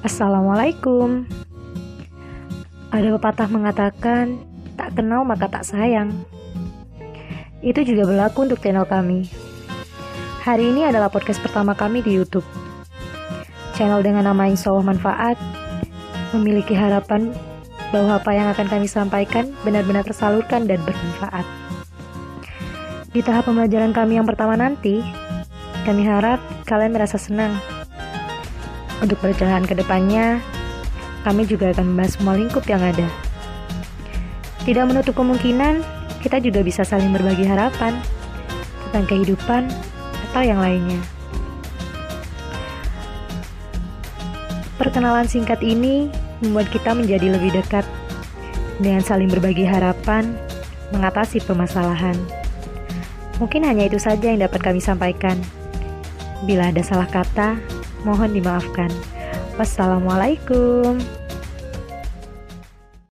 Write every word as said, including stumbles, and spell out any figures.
Assalamualaikum. Ada pepatah mengatakan, tak kenal maka tak sayang. Itu juga berlaku untuk channel kami. Hari ini adalah podcast pertama kami di YouTube. Channel dengan nama Insyaallah Manfaat memiliki harapan bahwa apa yang akan kami sampaikan benar-benar tersalurkan dan bermanfaat. Di tahap pembelajaran kami yang pertama nanti, kami harap kalian merasa senang. Untuk perjalanan ke depannya, kami juga akan membahas semua lingkup yang ada. Tidak menutup kemungkinan, kita juga bisa saling berbagi harapan tentang kehidupan atau yang lainnya. Perkenalan singkat ini membuat kita menjadi lebih dekat dengan saling berbagi harapan mengatasi permasalahan. Mungkin hanya itu saja yang dapat kami sampaikan. Bila ada salah kata, mohon dimaafkan. Wassalamualaikum.